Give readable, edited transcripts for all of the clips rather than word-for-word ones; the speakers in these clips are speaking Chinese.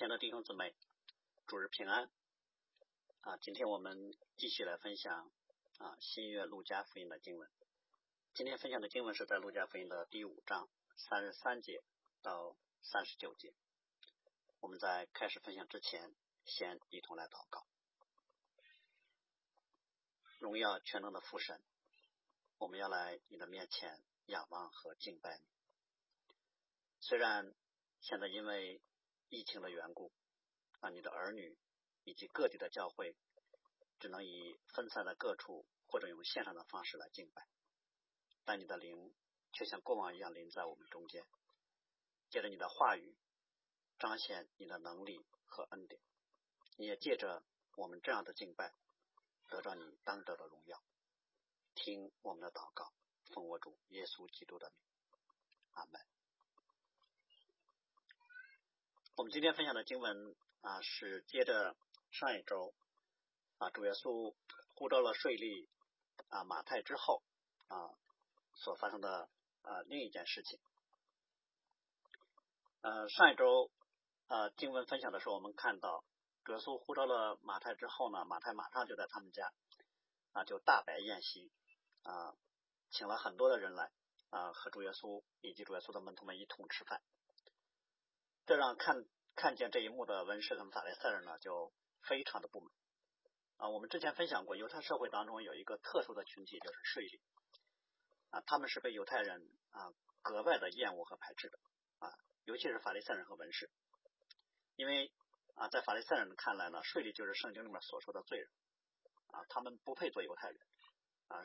亲爱的弟兄姊妹，主日平安啊！今天我们继续来分享新约路加福音的经文。今天分享的经文是在路加福音的第5章33节到39节。我们在开始分享之前，先一同来祷告。荣耀全能的父神，我们要来你的面前仰望和敬拜你。虽然现在因为疫情的缘故，你的儿女以及各地的教会只能以分散的各处或者用线上的方式来敬拜，但你的灵却像过往一样临在我们中间，借着你的话语彰显你的能力和恩典，你也借着我们这样的敬拜得到你当得的荣耀。听我们的祷告，奉我主耶稣基督的名，阿们。我们今天分享的经文是接着上一周主耶稣呼召了税吏马太之后所发生的另一件事情。上一周经文分享的时候，我们看到主耶稣呼召了马太之后呢，马太马上就在他们家就大摆宴席请了很多的人来和主耶稣以及主耶稣的门徒们一同吃饭。这让看见这一幕的文士跟法利赛人呢，就非常的不满我们之前分享过，犹太社会当中有一个特殊的群体，就是税吏他们是被犹太人格外的厌恶和排斥的尤其是法利赛人和文士，因为在法利赛人看来呢，税吏就是圣经里面所说的罪人他们不配做犹太人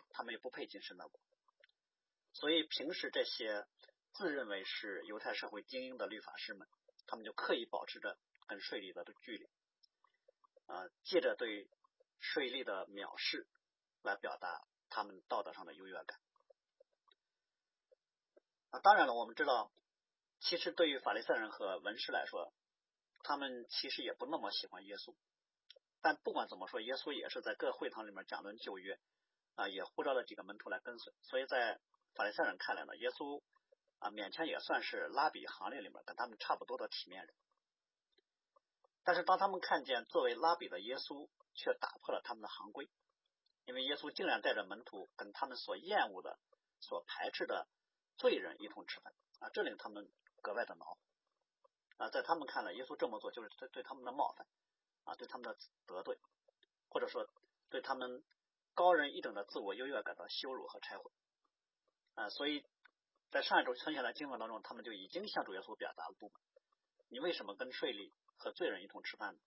他们也不配进神的国。所以平时这些自认为是犹太社会精英的律法师们，他们就刻意保持着跟税吏的距离借着对税吏的藐视来表达他们道德上的优越感当然了，我们知道其实对于法利赛人和文士来说，他们其实也不那么喜欢耶稣，但不管怎么说，耶稣也是在各会堂里面讲论旧约也呼召了几个门徒来跟随，所以在法利赛人看来呢，耶稣勉强也算是拉比行列里面跟他们差不多的体面人。但是当他们看见作为拉比的耶稣却打破了他们的行规，因为耶稣竟然带着门徒跟他们所厌恶的所排斥的罪人一同吃饭这令他们格外的恼火在他们看来，耶稣这么做就是对他们的冒犯对他们的得罪，或者说对他们高人一等的自我优越感的羞辱和拆毁所以在上一周分享的经文当中，他们就已经向主耶稣表达了不满，你为什么跟税吏和罪人一同吃饭呢？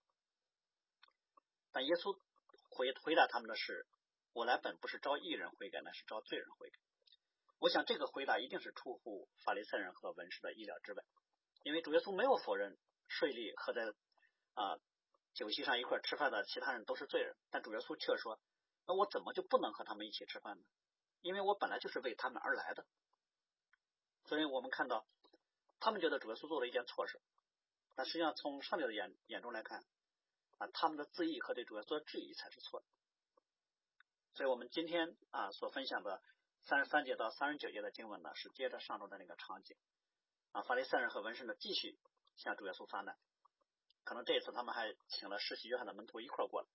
但耶稣回答他们的是，我来本不是招义人悔改，乃是招罪人悔改。我想这个回答一定是出乎法利赛人和文士的意料之外，因为主耶稣没有否认税吏和在酒席上一块吃饭的其他人都是罪人，但主耶稣却说，那我怎么就不能和他们一起吃饭呢？因为我本来就是为他们而来的。所以我们看到他们觉得主耶稣做了一件错事，但实际上从上帝的眼中来看他们的自义和对主耶稣的质疑才是错的。所以我们今天所分享的33节到39节的经文呢，是接着上周的那个场景法利赛人和文士呢继续向主耶稣发难，可能这一次他们还请了施洗约翰的门徒一块过来。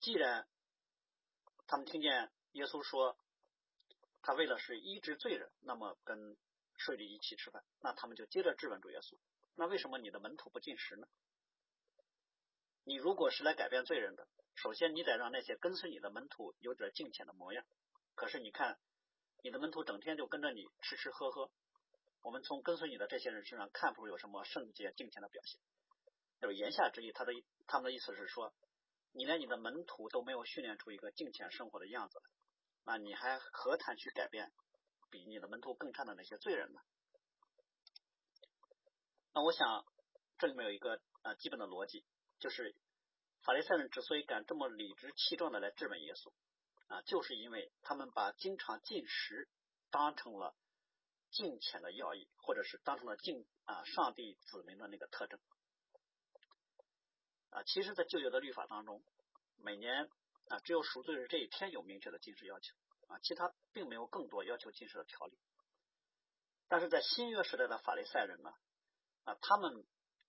既然他们听见耶稣说他为了是医治罪人，那么跟税吏一起吃饭，那他们就接着质问主耶稣，那为什么你的门徒不进食呢？你如果是来改变罪人的，首先你得让那些跟随你的门徒有点敬虔的模样，可是你看你的门徒整天就跟着你吃喝喝，我们从跟随你的这些人身上看不出有什么圣洁敬虔的表现。就是言下之意，他们的意思是说，你连你的门徒都没有训练出一个敬虔生活的样子来，那你还何谈去改变比你的门徒更差的那些罪人呢？那我想这里面有一个基本的逻辑，就是法利赛人之所以敢这么理直气壮的来质问耶稣就是因为他们把经常进食当成了敬虔的要义，或者是当成了上帝子民的那个特征其实在旧约的律法当中，每年只有赎罪日这一天有明确的禁食要求其他并没有更多要求禁食的条例。但是在新约时代的法利赛人呢他们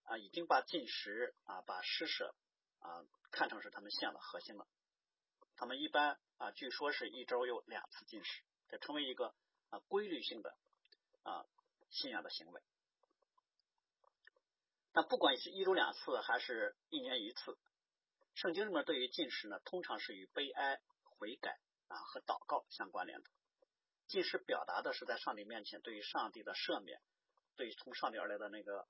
啊，已经把进食啊、把施舍啊看成是他们信仰的核心了。他们一般啊，据说是一周有2次进食，这成为一个啊规律性的啊信仰的行为。那不管是1周2次还是1年1次，圣经里面对于进食呢，通常是与悲哀、悔改啊和祷告相关联的。进食表达的是在上帝面前对于上帝的赦免，对于从上帝而来的那个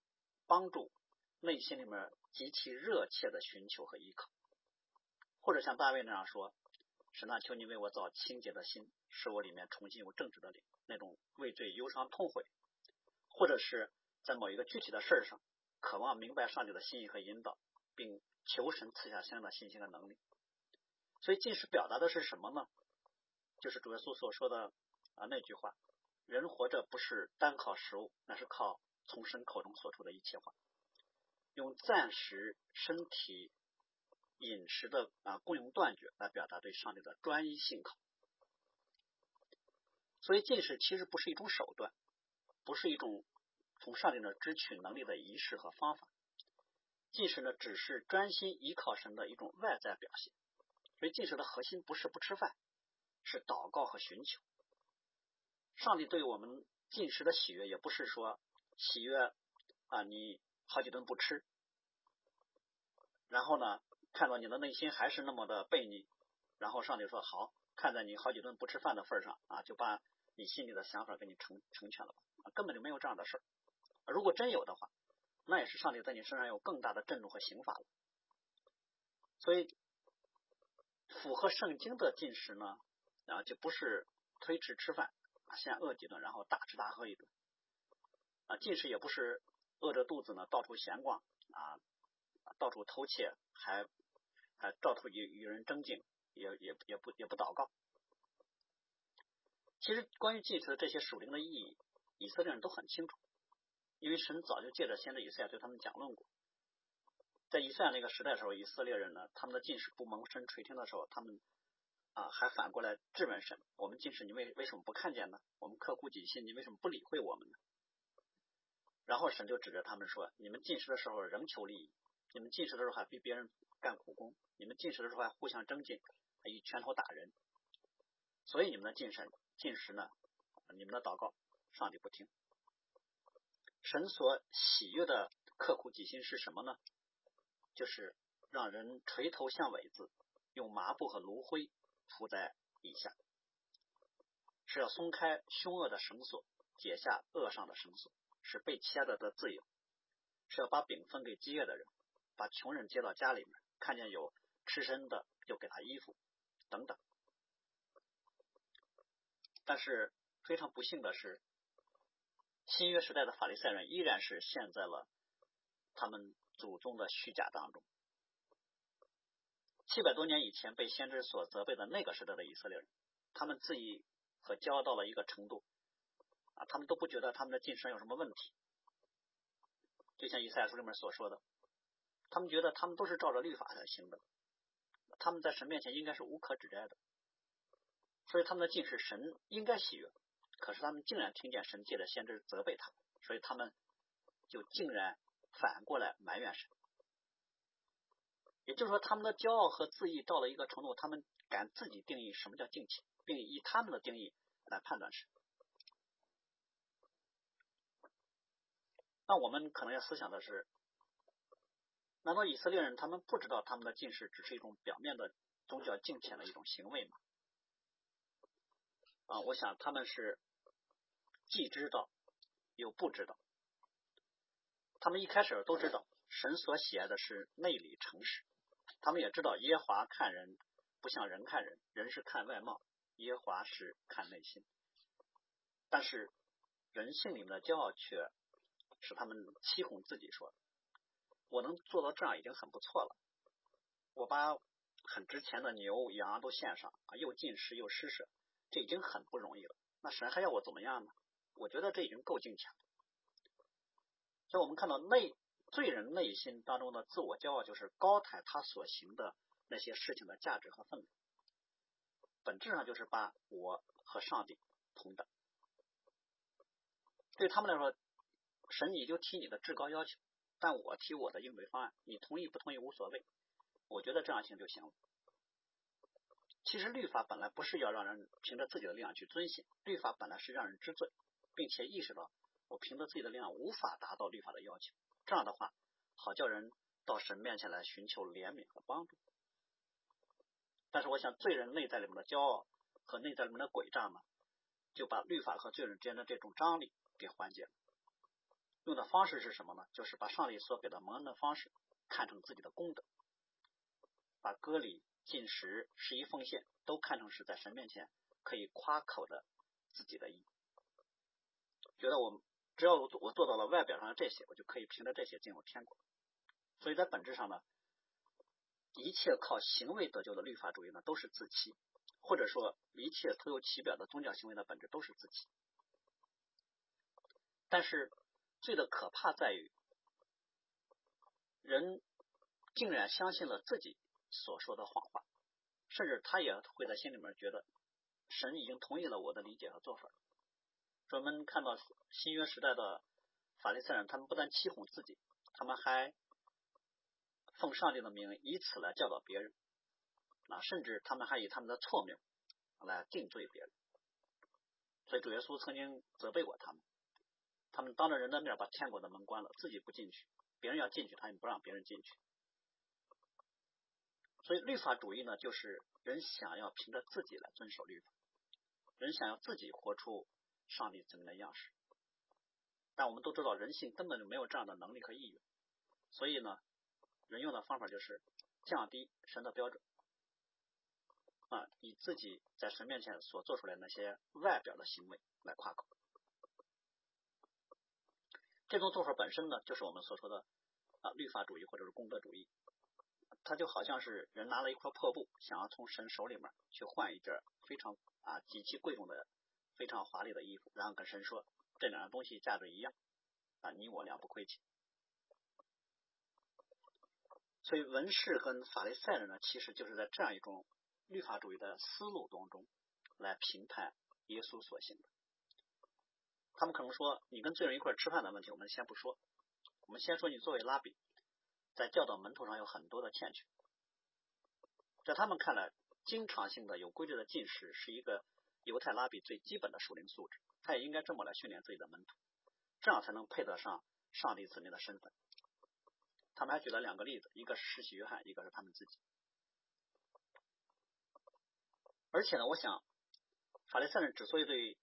帮助，内心里面极其热切的寻求和依靠。或者像大卫那样说：“神啊，求你为我造清洁的心，使我里面重新有正直的灵。”那种畏罪、忧伤、痛悔，或者是在某一个具体的事上，渴望明白上帝的心意和引导，并求神赐下相应的信心和能力。所以，进食表达的是什么呢？就是主耶稣所说的啊那句话：“人活着不是单靠食物，那是靠从神口中所出的一切话。”用暂时身体饮食的啊供应断绝来表达对上帝的专一信靠。所以进食其实不是一种手段，不是一种从上帝那支取能力的仪式和方法。进食呢，只是专心依靠神的一种外在表现。所以进食的核心不是不吃饭，是祷告和寻求。上帝对我们进食的喜悦，也不是说喜悦啊，你好几顿不吃，然后呢，看到你的内心还是那么的悖逆，然后上帝说好，看在你好几顿不吃饭的份上啊，就把你心里的想法给你成全了吧、啊，根本就没有这样的事儿。如果真有的话，那也是上帝在你身上有更大的震怒和刑罚了。所以，符合圣经的进食呢，啊，就不是推迟吃饭，啊，先饿几顿，然后大吃大喝一顿。啊，进食也不是饿着肚子呢，到处闲逛啊，到处偷窃，还到处与人争竞，也不祷告。其实关于进食的这些属灵的意义，以色列人都很清楚，因为神早就借着先知以赛亚对他们讲论过。在以赛亚那个时代的时候，以色列人呢，他们的进食不蒙神垂听的时候，他们啊还反过来质问神：我们进食，你为什么不看见呢？我们刻苦己心，你为什么不理会我们呢？然后神就指着他们说：你们进食的时候仍求利益，你们进食的时候还比别人干苦工，你们进食的时候还互相争竞，还以拳头打人，所以你们的进食呢，你们的祷告上帝不听。神所喜悦的刻苦己心是什么呢？就是让人垂头像苇子，用麻布和炉灰铺在以下，是要松开凶恶的绳索，解下恶上的绳索，是被欺压的得自由，是要把饼分给饥饿的人，把穷人接到家里面，看见有赤身的就给他衣服等等。但是非常不幸的是，新约时代的法利赛人依然是陷在了他们祖宗的虚假当中。700多年以前被先知所责备的那个时代的以色列人，他们自义和骄傲到了一个程度啊，他们都不觉得他们的进食有什么问题。就像以赛亚书里面所说的，他们觉得他们都是照着律法才行的，他们在神面前应该是无可指摘的，所以他们的进食神应该喜悦。可是他们竟然听见神借着先知责备他们，所以他们就竟然反过来埋怨神。也就是说，他们的骄傲和自义到了一个程度，他们敢自己定义什么叫敬虔，并以他们的定义来判断神。那我们可能要思想的是，难道以色列人他们不知道他们的进食只是一种表面的宗教敬虔的一种行为吗？啊，我想他们是既知道又不知道。他们一开始都知道神所喜爱的是内里诚实，他们也知道耶和华看人不像人看人，人是看外貌，耶和华是看内心。但是人性里面的骄傲却是他们欺哄自己说，我能做到这样已经很不错了，我把很值钱的牛羊都献上，又进食又施舍，这已经很不容易了，那神还要我怎么样呢？我觉得这已经够敬虔了。所以我们看到罪人内心当中的自我骄傲，就是高抬他所行的那些事情的价值和分量，本质上就是把我和上帝同等。对他们来说，神已经替你的至高要求但我提我的应对方案，你同意不同意无所谓，我觉得这样行就行了。其实律法本来不是要让人凭着自己的力量去遵行，律法本来是让人知罪，并且意识到我凭着自己的力量无法达到律法的要求，这样的话好叫人到神面前来寻求怜悯和帮助。但是我想罪人内在里面的骄傲和内在里面的诡诈嘛，就把律法和罪人之间的这种张力给缓解了。用的方式是什么呢？就是把上帝所给的蒙恩的方式看成自己的功德，把割礼、进食、十一奉献都看成是在神面前可以夸口的自己的义，觉得我只要我做到了外表上的这些，我就可以凭着这些进入天国。所以在本质上呢，一切靠行为得救的律法主义呢，都是自欺，或者说一切徒有其表的宗教行为的本质都是自欺。但是罪的可怕在于，人竟然相信了自己所说的谎话，甚至他也会在心里面觉得神已经同意了我的理解和做法。所以我们看到新约时代的法利赛人，他们不但欺哄自己，他们还奉上帝的名以此来教导别人啊，甚至他们还以他们的错谬来定罪别人。所以主耶稣曾经责备过他们，他们当着人的面把天国的门关了，自己不进去，别人要进去他也不让别人进去。所以律法主义呢，就是人想要凭着自己来遵守律法，人想要自己活出上帝子民的样式。但我们都知道人性根本就没有这样的能力和意愿，所以呢人用的方法就是降低神的标准啊，以自己在神面前所做出来那些外表的行为来夸口。这种做法本身呢，就是我们所说的律法主义或者是功德主义。它就好像是人拿了一块破布，想要从神手里面去换一件非常极其贵重的非常华丽的衣服，然后跟神说这两样东西价值一样你我两不亏欠。所以文士跟法利赛人呢，其实就是在这样一种律法主义的思路当中来评判耶稣所行的。他们可能说你跟罪人一块吃饭的问题我们先不说，我们先说你作为拉比在教导门徒上有很多的欠缺。在他们看来，经常性的有规律的进食是一个犹太拉比最基本的属灵素质，他也应该这么来训练自己的门徒，这样才能配得上上帝子民的身份。他们还举了两个例子，一个是施洗约翰，一个是他们自己。而且呢，我想法利赛人之所以对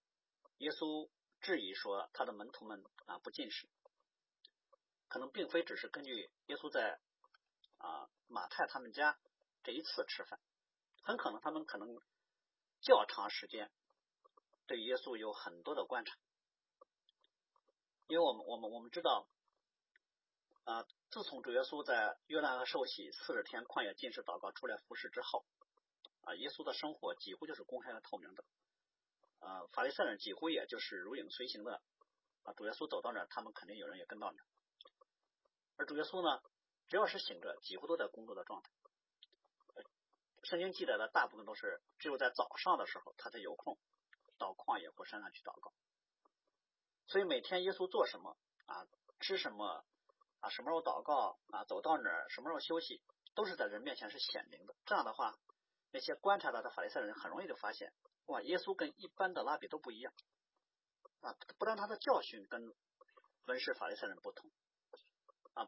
耶稣质疑说他的门徒们不进食，可能并非只是根据耶稣在马太他们家这一次吃饭，很可能他们可能较长时间对耶稣有很多的观察。因为我们知道自从主耶稣在约旦河受洗40天旷野禁食祷告出来服侍之后耶稣的生活几乎就是公开和透明的。法利赛人几乎也就是如影随形的主耶稣走到哪儿，他们肯定有人也跟到哪儿。而主耶稣呢，只要是醒着几乎都在工作的状态。圣经记载的大部分都是只有在早上的时候他才有空到旷野或山上去祷告。所以每天耶稣做什么吃什么什么时候祷告走到哪儿，什么时候休息，都是在人面前是显明的。这样的话，那些观察到的法利赛人很容易就发现，哇，耶稣跟一般的拉比都不一样不但他的教训跟文士法利赛人不同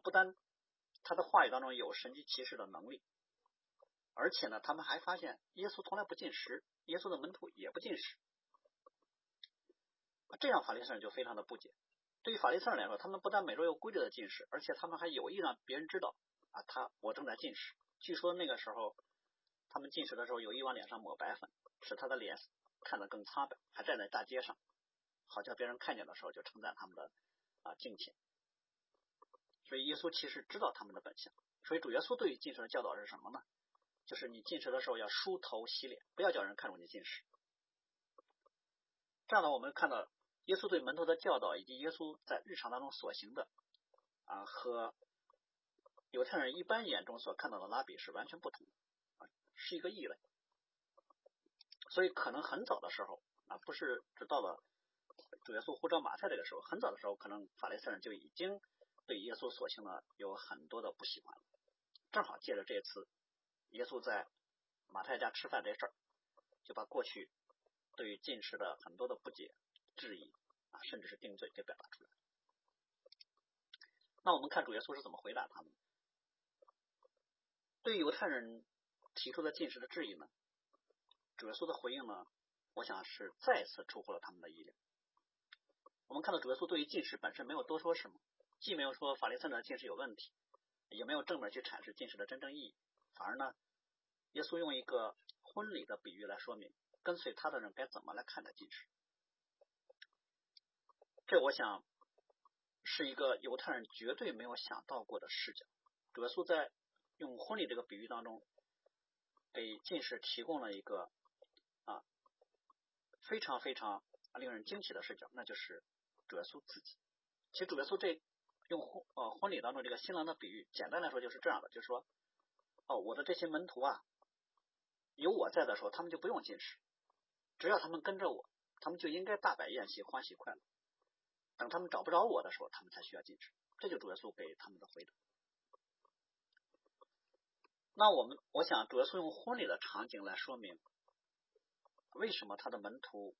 不单他的话语当中有神迹奇事的能力，而且呢，他们还发现耶稣从来不进食，耶稣的门徒也不进食这样法利赛人就非常的不解。对于法利赛人来说，他们不但每周有规律的进食，而且他们还有意让别人知道我正在进食。据说那个时候他们进食的时候有意往脸上抹白粉，使他的脸看得更苍白，还站在大街上，好像别人看见的时候就称赞他们的敬虔。所以耶稣其实知道他们的本性。所以主耶稣对于进食的教导是什么呢？就是你进食的时候要梳头洗脸，不要叫人看出你进食。这样呢，我们看到耶稣对门徒的教导，以及耶稣在日常当中所行的和犹太人一般眼中所看到的拉比是完全不同是一个异类。所以可能很早的时候不是只到了主耶稣呼召马太这个时候，很早的时候可能法利赛人就已经对耶稣所行的有很多的不喜欢。正好借着这次耶稣在马太家吃饭这事儿，就把过去对于禁食的很多的不解、质疑啊，甚至是定罪给表达出来。那我们看主耶稣是怎么回答他们。对于犹太人提出的禁食的质疑呢，主耶稣的回应呢，我想是再次出乎了他们的意料。我们看到主耶稣对于禁食本身没有多说什么，既没有说法利赛人的禁食有问题，也没有正面去阐释禁食的真正意义，反而呢，耶稣用一个婚礼的比喻来说明跟随他的人该怎么来看待禁食。这我想是一个犹太人绝对没有想到过的视角。主耶稣在用婚礼这个比喻当中给禁食提供了一个非常非常令人惊喜的视角，那就是主耶稣自己。其实主耶稣这用婚礼当中这个新郎的比喻，简单来说就是这样的，就是说我的这些门徒啊，有我在的时候他们就不用禁食，只要他们跟着我，他们就应该大摆宴席，欢喜快乐，等他们找不着我的时候他们才需要禁食。这就主耶稣给他们的回答。那我想主耶稣用婚礼的场景来说明为什么他的门徒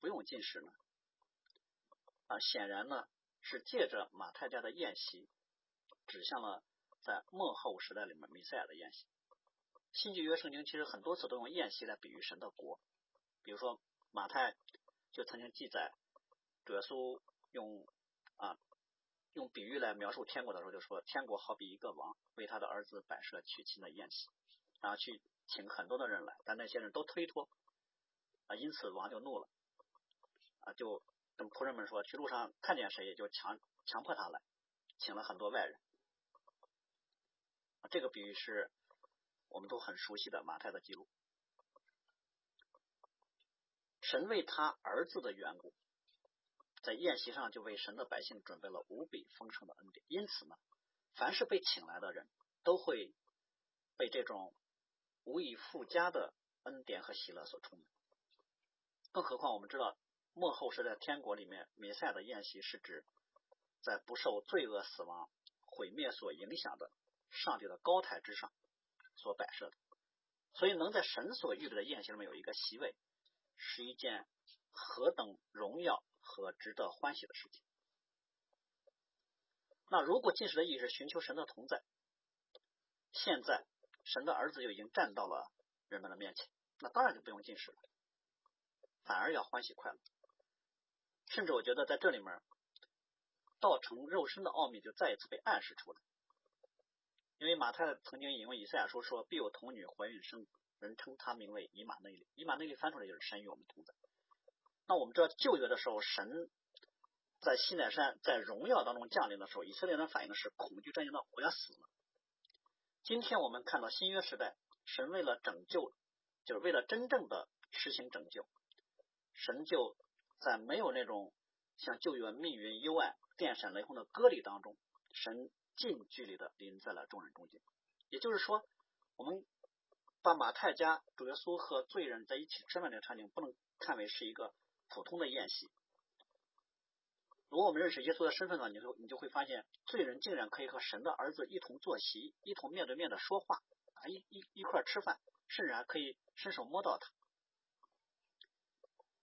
不用禁食呢？显然呢是借着马太家的宴席指向了在末后时代里面弥赛亚的宴席。新旧约圣经其实很多次都用宴席来比喻神的国，比如说马太就曾经记载主耶稣用比喻来描述天国的时候就说，天国好比一个王为他的儿子摆设娶亲的宴席，然后去请很多的人来，但那些人都推脱因此王就怒了就跟仆人们说，去路上看见谁就强迫他来，请了很多外人这个比喻是我们都很熟悉的马太的记录。神为他儿子的缘故，在宴席上就为神的百姓准备了无比丰盛的恩典，因此呢，凡是被请来的人都会被这种无以复加的恩典和喜乐所充满。更何况我们知道末后时代天国里面弥赛亚的宴席是指在不受罪恶、死亡、毁灭所影响的上帝的高台之上所摆设的，所以能在神所预备的宴席里面有一个席位，是一件何等荣耀和值得欢喜的事情。那如果禁食的意义是寻求神的同在，现在神的儿子就已经站到了人们的面前，那当然就不用禁食了，反而要欢喜快乐。甚至我觉得在这里面道成肉身的奥秘就再一次被暗示出来，因为马太曾经引用以赛亚书说，必有童女怀孕生子，人称她名为以马内利。以马内利翻出来就是神与我们同在。那我们知道旧约的时候，神在西乃山在荣耀当中降临的时候，以色列人反应的是恐惧战惊到我要死了。今天我们看到新约时代，神为了拯救，就是为了真正的实行拯救，神就在没有那种像旧约密云幽暗、电闪雷轰的割礼当中，神近距离的临在了众人中间。也就是说，我们把马太家主耶稣和罪人在一起吃饭这个场景不能看为是一个普通的宴席。如果我们认识耶稣的身份呢，你就会发现罪人竟然可以和神的儿子一同坐席，一同面对面的说话，一块吃饭，甚至还可以伸手摸到他。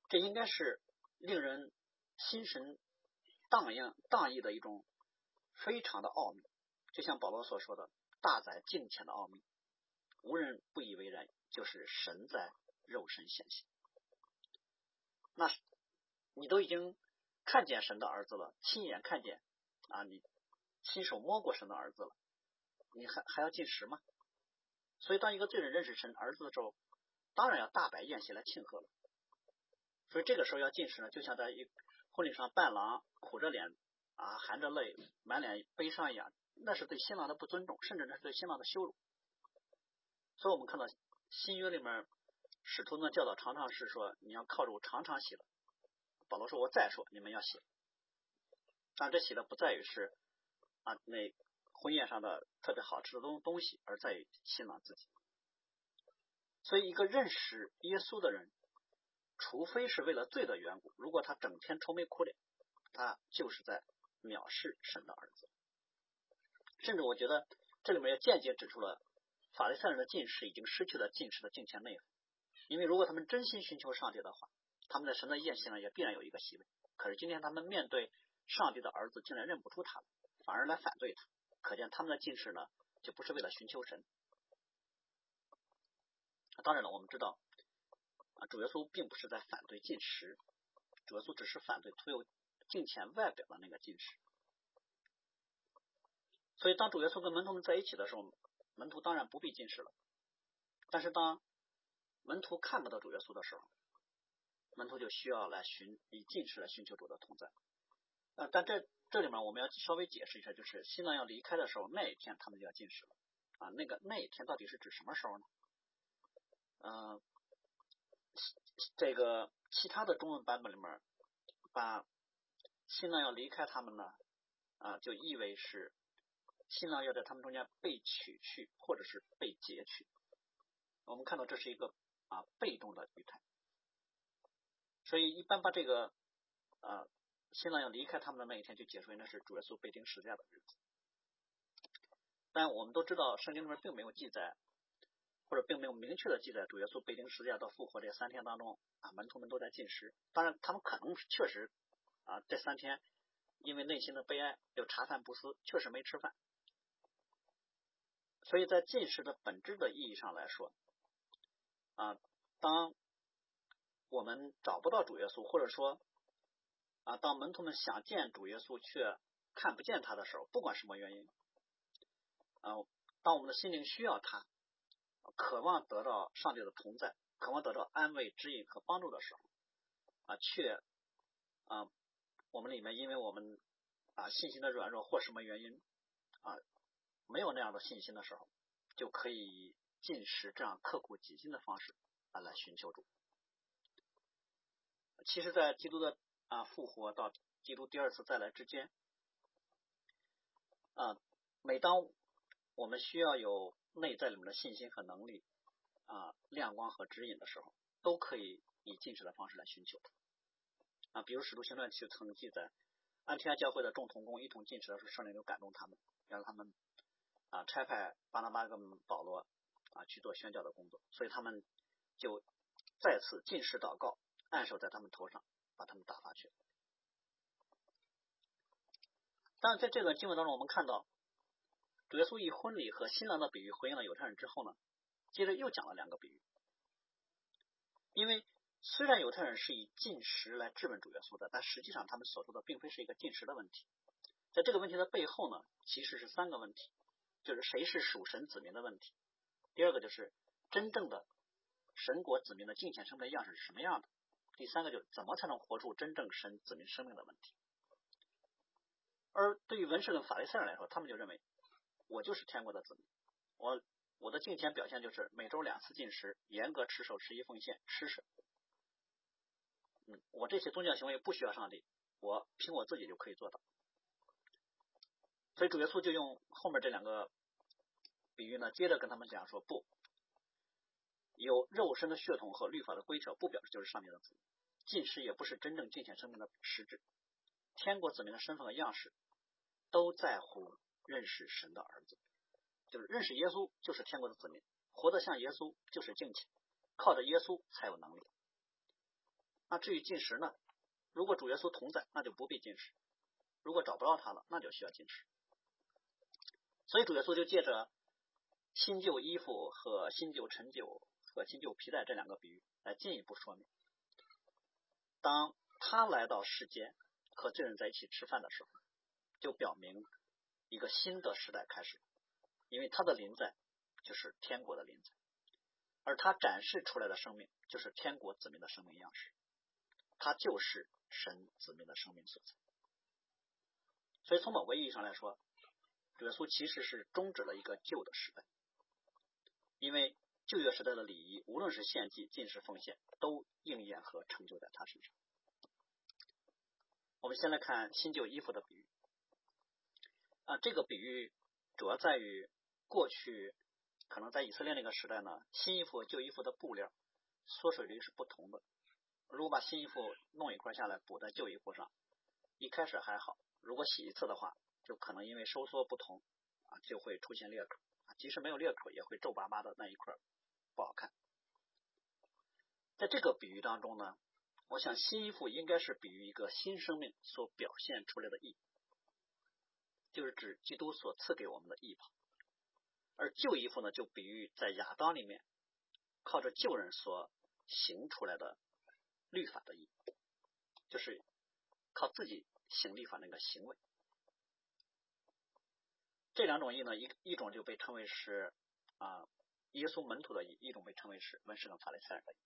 这应该是令人心神荡漾的一种非常的奥秘，就像保罗所说的大在敬前的奥秘，无人不以为然，就是神在肉身显现。那你都已经看见神的儿子了，亲眼看见你亲手摸过神的儿子了，你还要禁食吗？所以当一个罪人认识神儿子的时候，当然要大摆宴席来庆贺了。所以这个时候要禁食呢，就像在一婚礼上伴郎苦着脸含着泪满脸悲伤一样，那是对新郎的不尊重，甚至那是对新郎的羞辱。所以我们看到新约里面使徒的教导常常是说，你要靠主常常喜乐。保罗说，我再说你们要喜乐。但这喜乐不在于是那婚宴上的特别好吃的东西，而在于新郎自己。所以一个认识耶稣的人，除非是为了罪的缘故，如果他整天愁眉苦脸，他就是在藐视神的儿子。甚至我觉得这里面也间接指出了法利赛人的进士已经失去了进士的敬虔内涵，因为如果他们真心寻求上帝的话，他们在神的宴席上也必然有一个席位。可是今天他们面对上帝的儿子竟然认不出他了，反而来反对他，可见他们的进士呢就不是为了寻求神。当然了，我们知道主耶稣并不是在反对进食，主耶稣只是反对徒有敬虔外表的那个进食。所以当主耶稣跟门徒们在一起的时候，门徒当然不必进食了，但是当门徒看不到主耶稣的时候，门徒就需要来以进食来寻求主的同在。但这里面我们要稍微解释一下，就是新郎要离开的时候，那一天他们就要进食了那一天到底是指什么时候呢？这个其他的中文版本里面把新郎要离开他们呢就意味是新郎要在他们中间被取去或者是被劫去。我们看到这是一个被动的语态，所以一般把这个新郎要离开他们的那一天就解释为那是主耶稣被钉十字架的日子。但我们都知道圣经里面并没有记载，或者并没有明确的记载主耶稣被钉十字架到复活这三天当中门徒们都在进食。当然他们可能确实这三天因为内心的悲哀又茶饭不思，确实没吃饭。所以在进食的本质的意义上来说当我们找不到主耶稣，或者说当门徒们想见主耶稣却看不见他的时候，不管什么原因当我们的心灵需要他，渴望得到上帝的同在，渴望得到安慰指引和帮助的时候却我们里面因为我们信心的软弱或什么原因没有那样的信心的时候，就可以以进食这样刻苦己心的方式来寻求主。其实在基督的复活到基督第二次再来之间每当我们需要有内在里面的信心和能力亮光和指引的时候，都可以以进食的方式来寻求比如使徒行传就曾记载安提阿教会的众同工一同进食的时候，圣灵就感动他们，让他们差派巴拿巴跟保罗去做宣教的工作。所以他们就再次进食祷告，按手在他们头上，把他们打发去。但在这段经文当中我们看到主耶稣以婚礼和新郎的比喻回应了犹太人之后呢，接着又讲了两个比喻。因为虽然犹太人是以禁食来质问主耶稣的，但实际上他们所说的并非是一个禁食的问题。在这个问题的背后呢，其实是三个问题，就是谁是属神子民的问题，第二个就是真正的神国子民的敬虔生命的样式是什么样的，第三个就是怎么才能活出真正神子民生命的问题。而对于文士跟法利赛人来说，他们就认为我就是天国的子民，我的敬虔表现就是每周2次进食，严格持守11奉献施舍。我这些宗教行为不需要上帝，我凭我自己就可以做到。所以主耶稣就用后面这两个比喻呢，接着跟他们讲说，不，有肉身的血统和律法的规条不表示就是上帝的子民，进食也不是真正敬虔生命的实质，天国子民的身份和样式都在乎认识神的儿子，就是认识耶稣就是天国的子民，活得像耶稣就是敬虔，靠着耶稣才有能力。那至于进食呢，如果主耶稣同在，那就不必进食；如果找不到他了，那就需要进食。所以主耶稣就借着新旧衣服和新旧陈酒和新旧皮带这两个比喻来进一步说明，当他来到世间和罪人在一起吃饭的时候，就表明一个新的时代开始，因为他的临在就是天国的临在，而他展示出来的生命就是天国子民的生命样式，他就是神子民的生命所在。所以从某个意义上来说，主耶稣其实是终止了一个旧的时代，因为旧约时代的礼仪，无论是献祭、进食、奉献，都应验和成就在他身上。我们先来看新旧衣服的比喻这个比喻主要在于过去可能在以色列那个时代呢，新衣服旧衣服的布料缩水率是不同的，如果把新衣服弄一块下来补在旧衣服上，一开始还好，如果洗一次的话，就可能因为收缩不同就会出现裂口啊，即使没有裂口也会皱巴巴的那一块不好看。在这个比喻当中呢，我想新衣服应该是比喻一个新生命所表现出来的义，就是指基督所赐给我们的义吧。而旧衣服呢，就比喻在亚当里面靠着旧人所行出来的律法的义，就是靠自己行律法那个行为。这两种义呢，一种就被称为是耶稣门徒的义，一种被称为是文士跟法利赛人的义。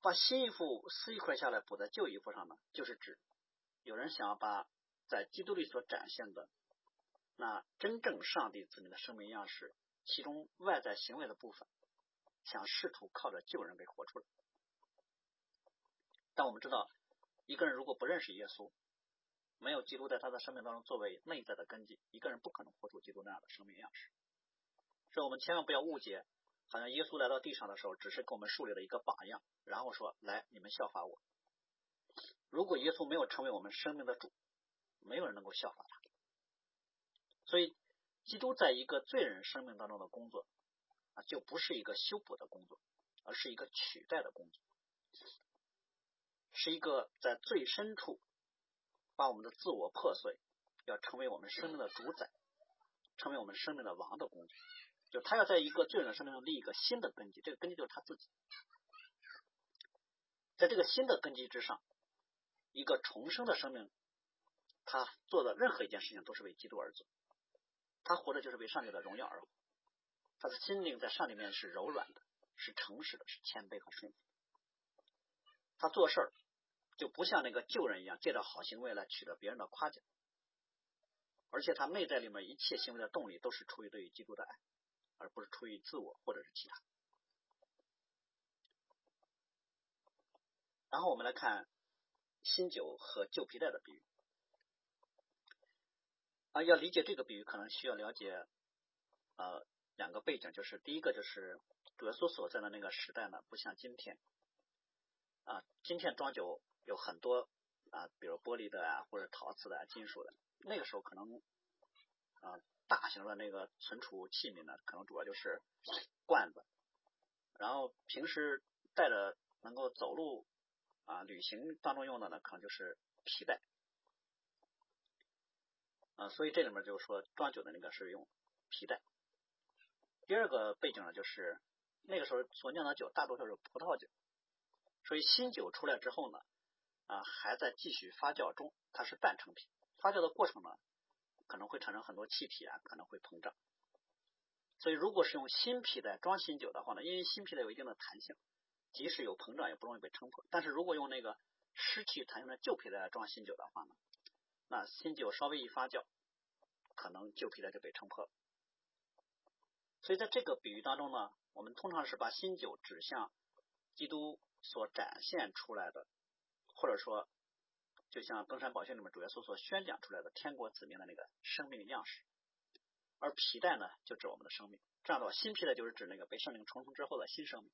把新衣服撕一块下来补在旧衣服上呢，就是指有人想要把在基督里所展现的那真正上帝子民的生命样式，其中外在行为的部分，想试图靠着旧人给活出来。但我们知道，一个人如果不认识耶稣，没有基督在他的生命当中作为内在的根基，一个人不可能活出基督那样的生命样式。所以我们千万不要误解，好像耶稣来到地上的时候只是给我们树立了一个榜样，然后说来你们效法我。如果耶稣没有成为我们生命的主，没有人能够效法他。所以基督在一个罪人生命当中的工作就不是一个修补的工作，而是一个取代的工作，是一个在最深处把我们的自我破碎，要成为我们生命的主宰，成为我们生命的王的工作。就他要在一个罪人的生命中立一个新的根基，这个根基就是他自己。在这个新的根基之上，一个重生的生命，他做的任何一件事情都是为基督而做，他活着就是为上帝的荣耀而活，他的心灵在上帝面是柔软的，是诚实的，是谦卑和顺服。他做事儿就不像那个旧人一样，借着好行为来取得别人的夸奖，而且他内在里面一切行为的动力都是出于对于基督的爱，而不是出于自我或者是其他。然后我们来看新酒和旧皮带的比喻啊，要理解这个比喻，可能需要了解两个背景，就是第一个就是主耶稣所在的那个时代呢，不像今天啊，今天装酒有很多啊，比如玻璃的啊，或者陶瓷的啊，金属的。那个时候可能啊，大型的那个存储器皿呢，可能主要就是罐子。然后平时带着能够走路啊、旅行当中用的呢，可能就是皮带。啊，所以这里面就是说装酒的那个是用皮带。第二个背景呢，就是那个时候所酿的酒大多数是葡萄酒。所以新酒出来之后呢，还在继续发酵中，它是半成品。发酵的过程呢，可能会产生很多气体啊，可能会膨胀。所以如果是用新皮带装新酒的话呢，因为新皮带有一定的弹性，即使有膨胀也不容易被撑破。但是如果用那个失去弹性的旧皮带装新酒的话呢，那新酒稍微一发酵，可能旧皮带就被撑破了。所以在这个比喻当中呢，我们通常是把新酒指向基督所展现出来的，或者说就像登山宝训里面主耶稣所宣讲出来的天国子民的那个生命样式，而皮带呢就指我们的生命。这样的话，新皮带就是指那个被圣灵重生之后的新生命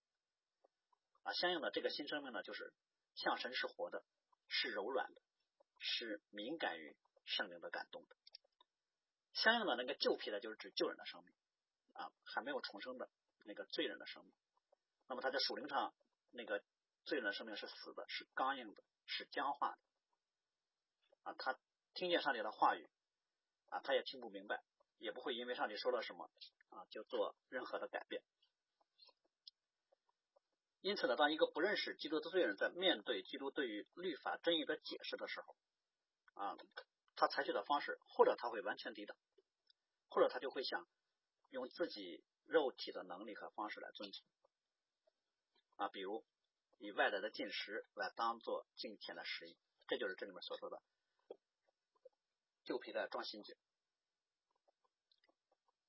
啊，相应的这个新生命呢，就是像神是活的，是柔软的，是敏感于圣灵的感动的。相应的那个旧皮带就是指旧人的生命啊，还没有重生的那个罪人的生命。那么他在属灵上那个罪人的生命是死的，是刚硬的，是僵化的啊！他听见上帝的话语啊，他也听不明白，也不会因为上帝说了什么啊，就做任何的改变。因此呢，当一个不认识基督的罪人在面对基督对于律法真理的解释的时候啊，他采取的方式，或者他会完全抵挡，或者他就会想用自己肉体的能力和方式来遵从啊，比如以外来的进食来当做敬虔的食衣，这就是这里面所说的旧皮带装新酒。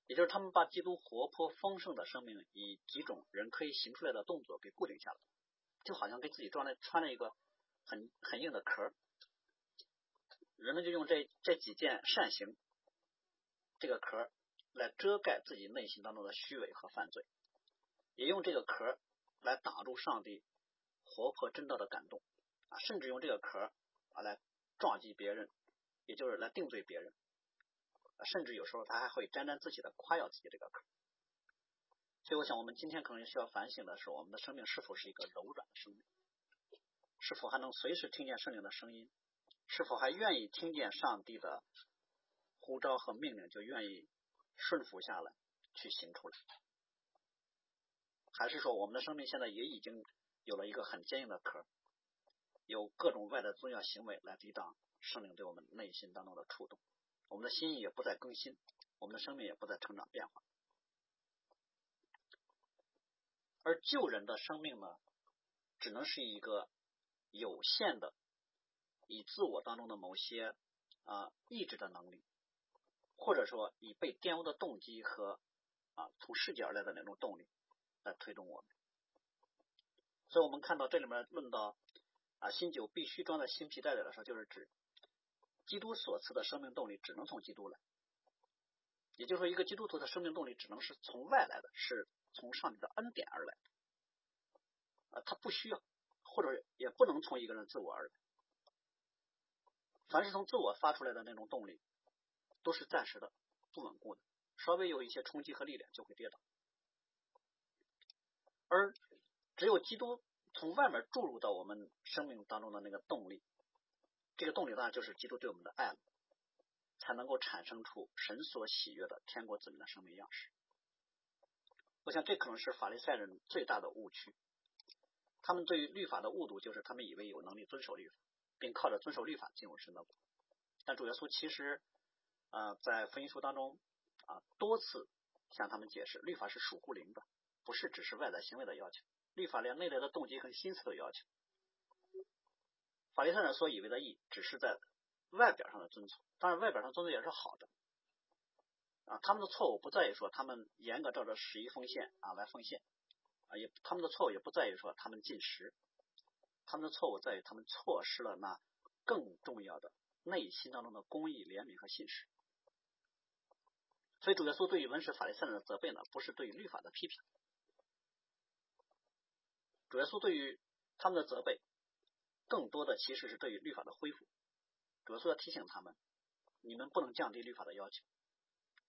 也就是他们把基督活泼丰盛的生命以几种人可以行出来的动作给固定下来，就好像给自己穿了一个很硬的壳，人们就用这几件善行这个壳来遮盖自己内心当中的虚伪和犯罪，也用这个壳来挡住上帝活泼真道的感动啊，甚至用这个壳来撞击别人，也就是来定罪别人。甚至有时候他还会沾沾自喜的夸耀自己这个口。所以我想我们今天可能需要反省的是，我们的生命是否是一个柔软的生命，是否还能随时听见圣灵的声音，是否还愿意听见上帝的呼召和命令就愿意顺服下来去行出来，还是说我们的生命现在也已经有了一个很坚硬的壳，有各种外的宗教行为来抵挡圣灵对我们内心当中的触动，我们的心意也不再更新，我们的生命也不再成长变化。而旧人的生命呢，只能是一个有限的以自我当中的某些意志的能力，或者说以被玷污的动机和从世界而来的那种动力来推动我们。所以我们看到这里面论到新酒必须装在新皮袋里的时候，就是指基督所赐的生命动力只能从基督来，也就是说一个基督徒的生命动力只能是从外来的，是从上帝的恩典而来的，他不需要或者也不能从一个人自我而来。凡是从自我发出来的那种动力都是暂时的不稳固的，稍微有一些冲击和力量就会跌倒。而只有基督从外面注入到我们生命当中的那个动力，这个动力当然就是基督对我们的爱了，才能够产生出神所喜悦的天国子民的生命样式。我想这可能是法利赛人最大的误区，他们对于律法的误读就是他们以为有能力遵守律法，并靠着遵守律法进入神的国。但主耶稣其实在福音书当中多次向他们解释，律法是属乎灵的，不是只是外在行为的要求，律法连内在的动机和心思都要求。法利赛人所以为的义只是在外表上的遵从，当然外表上遵从也是好的他们的错误不在于说他们严格照着11奉献来奉献他们的错误也不在于说他们禁食，他们的错误在于他们错失了那更重要的内心当中的公义、怜悯和信实。所以主耶稣对于文士法利赛人的责备呢，不是对于律法的批评，主耶稣对于他们的责备更多的其实是对于律法的恢复。主耶稣要提醒他们，你们不能降低律法的要求，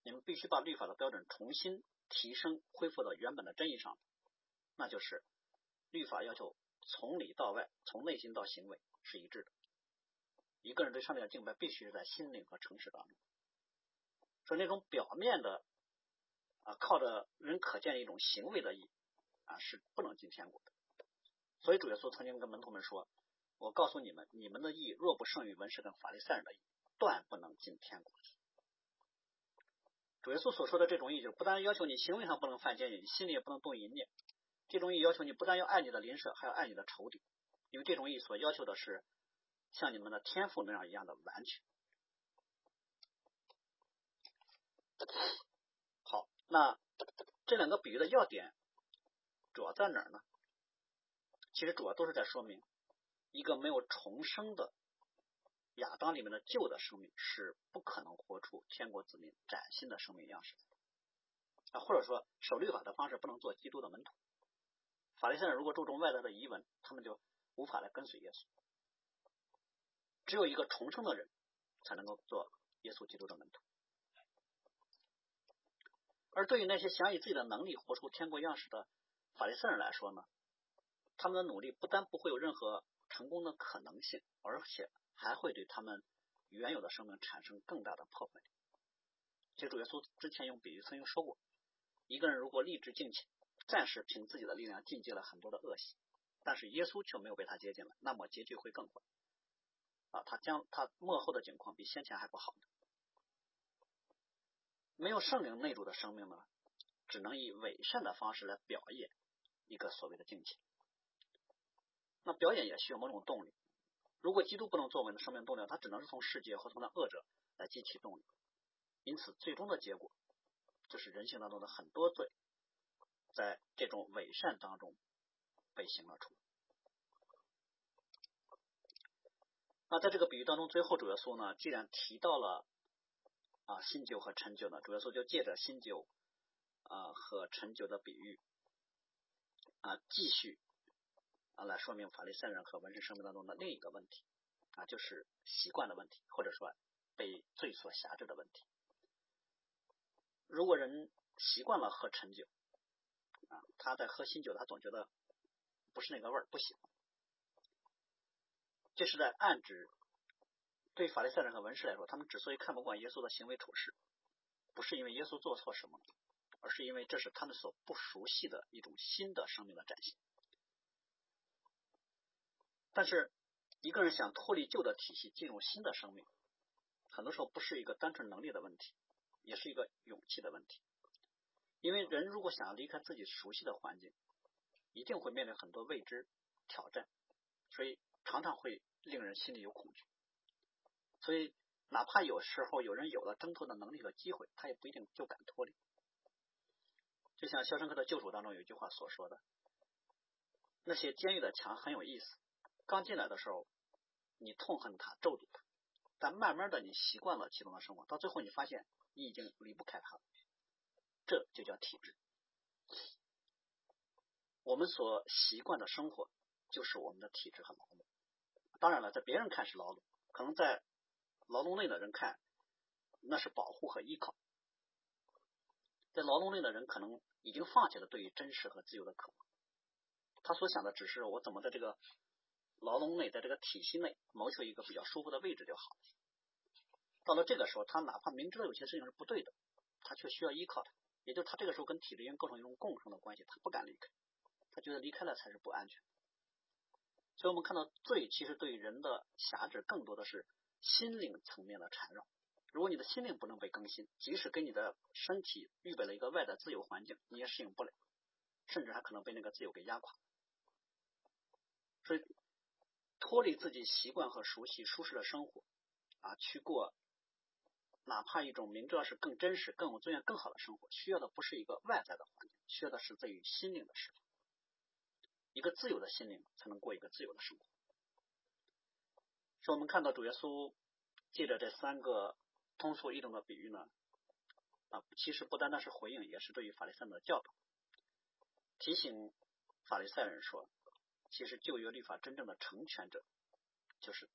你们必须把律法的标准重新提升，恢复到原本的真义上，那就是律法要求从里到外，从内心到行为是一致的。一个人对上帝的敬拜必须是在心灵和诚实当中。所以那种表面的靠着人可见一种行为的义是不能进天国的。所以主耶稣曾经跟门徒们说，我告诉你们，你们的义若不胜于文士跟法利赛人的义，断不能进天国。主耶稣所说的这种义，就不但要求你行为上不能犯奸淫，心里也不能动淫念。这种义要求你不但要爱你的邻舍，还要爱你的仇敌，因为这种义所要求的是像你们的天父那样一样的完全。好，那这两个比喻的要点主要在哪儿呢？其实主要都是在说明，一个没有重生的亚当里面的旧的生命是不可能活出天国子民崭新的生命样式的或者说守律法的方式不能做基督的门徒。法利赛人如果注重外在的遗文，他们就无法来跟随耶稣。只有一个重生的人才能够做耶稣基督的门徒。而对于那些想以自己的能力活出天国样式的法利赛人来说呢，他们的努力不但不会有任何成功的可能性，而且还会对他们原有的生命产生更大的破坏。其实主耶稣之前用比喻曾经说过，一个人如果立志敬虔，暂时凭自己的力量禁戒了很多的恶习，但是耶稣却没有被他接近了，那么结局会更坏他末后的境况比先前还不好呢。没有圣灵内住的生命呢，只能以伪善的方式来表演一个所谓的敬虔。那表演也需要某种动力，如果基督不能作为的生命动力，它只能是从世界和从那恶者来激起动力。因此最终的结果就是人性当中的很多罪在这种伪善当中被行了出来。那在这个比喻当中，最后主耶稣呢，既然提到了新酒和陈酒呢，主耶稣就借着新酒和陈酒的比喻继续来说明法利赛人和文士生命当中的另一个问题就是习惯的问题，或者说被罪所辖制的问题。如果人习惯了喝陈酒啊，他在喝新酒，他总觉得不是那个味儿，不喜欢。这是在暗指，对法利赛人和文士来说，他们之所以看不惯耶稣的行为处事，不是因为耶稣做错什么，而是因为这是他们所不熟悉的一种新的生命的展现。但是一个人想脱离旧的体系进入新的生命，很多时候不是一个单纯能力的问题，也是一个勇气的问题。因为人如果想要离开自己熟悉的环境，一定会面临很多未知挑战，所以常常会令人心里有恐惧。所以哪怕有时候有人有了挣脱的能力和机会，他也不一定就敢脱离。就像《肖申克的救赎》当中有一句话所说的，那些监狱的墙很有意思，刚进来的时候你痛恨它，咒诅它，但慢慢的你习惯了其中的生活，到最后你发现你已经离不开它了。这就叫体制。我们所习惯的生活就是我们的体制和劳动。当然了，在别人看是劳动，可能在劳动内的人看那是保护和依靠。在劳动内的人可能已经放弃了对于真实和自由的渴望，他所想的只是我怎么在这个劳动内，在这个体系内谋求一个比较舒服的位置就好了。到了这个时候，他哪怕明知道有些事情是不对的，他却需要依靠它，也就是他这个时候跟体制应构成一种共生的关系，他不敢离开，他觉得离开了才是不安全。所以我们看到罪其实对于人的辖制更多的是心灵层面的缠绕。如果你的心灵不能被更新，即使给你的身体预备了一个外在自由环境，你也适应不了，甚至还可能被那个自由给压垮。所以脱离自己习惯和熟悉舒适的生活啊，去过哪怕一种明知道是更真实、更有尊严、更好的生活，需要的不是一个外在的环境，需要的是在于心灵的释放。一个自由的心灵才能过一个自由的生活。所以我们看到主耶稣借着这三个通俗易懂的比喻呢，啊，其实不单单是回应，也是对于法利赛人的教导，提醒法利赛人说，其实旧约律法真正的成全者就是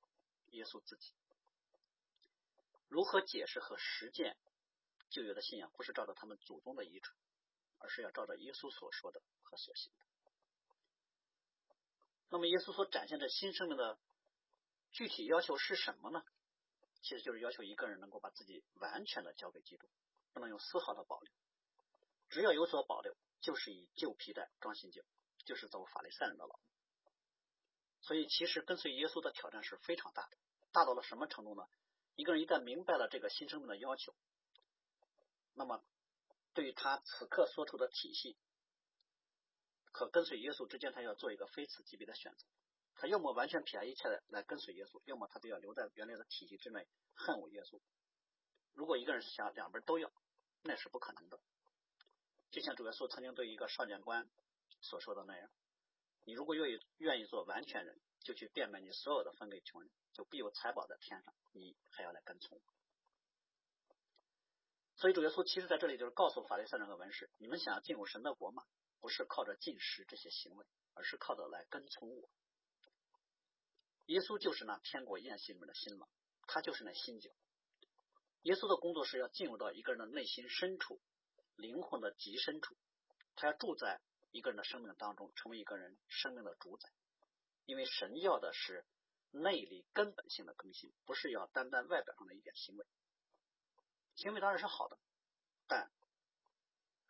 耶稣自己。如何解释和实践旧约的信仰，不是照着他们祖宗的遗嘱，而是要照着耶稣所说的和所行的。那么耶稣所展现的新生命的具体要求是什么呢？其实就是要求一个人能够把自己完全的交给基督，不能有丝毫的保留。只要有所保留，就是以旧皮带装新酒，就是走法利赛人的老路。所以其实跟随耶稣的挑战是非常大的，大到了什么程度呢？一个人一旦明白了这个新生命的要求，那么对于他此刻所处的体系和跟随耶稣之间，他要做一个非此即彼的选择。他要么完全撇下一切来跟随耶稣，要么他就要留在原来的体系之内，恨恶耶稣。如果一个人想两边都要，那是不可能的。就像主耶稣曾经对一个少年官所说的那样，你如果愿意做完全人，就去变卖你所有的分给穷人，就必有财宝在天上，你还要来跟从。所以主耶稣其实在这里就是告诉法利赛人和文士，你们想要进入神的国吗？不是靠着进食这些行为，而是靠着来跟从我。耶稣就是那天国宴席里面的新郎，他就是那新酒。耶稣的工作是要进入到一个人的内心深处，灵魂的极深处，他要住在一个人的生命当中，成为一个人生命的主宰。因为神要的是内里根本性的更新，不是要单单外表上的一点行为。行为当然是好的，但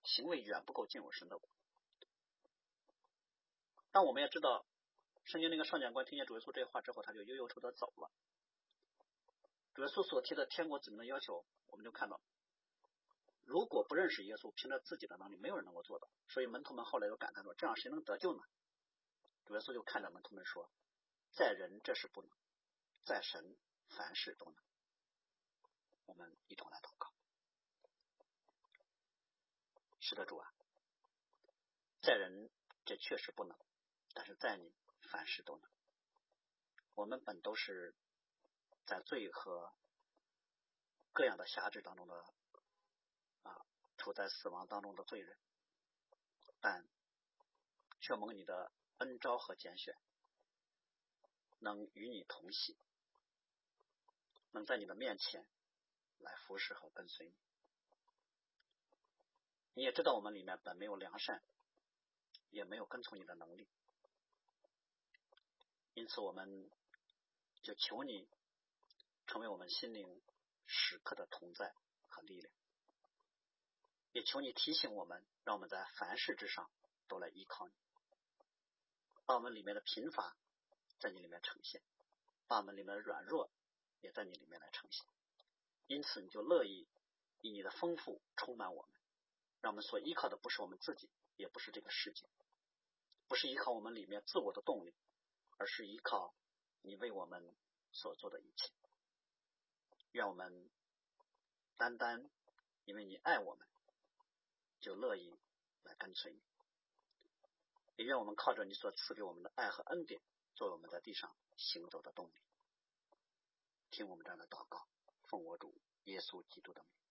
行为远不够进入神的国。但我们也知道，圣经那个少年官听见主耶稣这话之后，他就悠悠愁的走了。主耶稣所提的天国子民的要求，我们就看到，如果不认识耶稣，凭着自己的能力，没有人能够做到。所以门徒们后来又感叹说：“这样谁能得救呢？”主耶稣就看着门徒们说：“在人这是不能，在神凡事都能。”我们一同来祷告。是的，主啊，在人这确实不能，但是在你凡事都能。我们本都是在罪和各样的辖制当中的啊，处在死亡当中的罪人，但却蒙你的恩召和拣选，能与你同行，能在你的面前来服侍和跟随你。你也知道我们里面本没有良善，也没有跟从你的能力，因此我们就求你成为我们心灵时刻的同在和力量，也求你提醒我们，让我们在凡事之上都来依靠你，把我们里面的贫乏在你里面呈现，把我们里面的软弱也在你里面来呈现，因此你就乐意以你的丰富充满我们，让我们所依靠的不是我们自己，也不是这个世界，不是依靠我们里面自我的动力，而是依靠你为我们所做的一切。愿我们单单因为你爱我们，就乐意来跟随你，也愿我们靠着你所赐给我们的爱和恩典，作为我们在地上行走的动力。听我们这样的祷告，奉我主耶稣基督的名。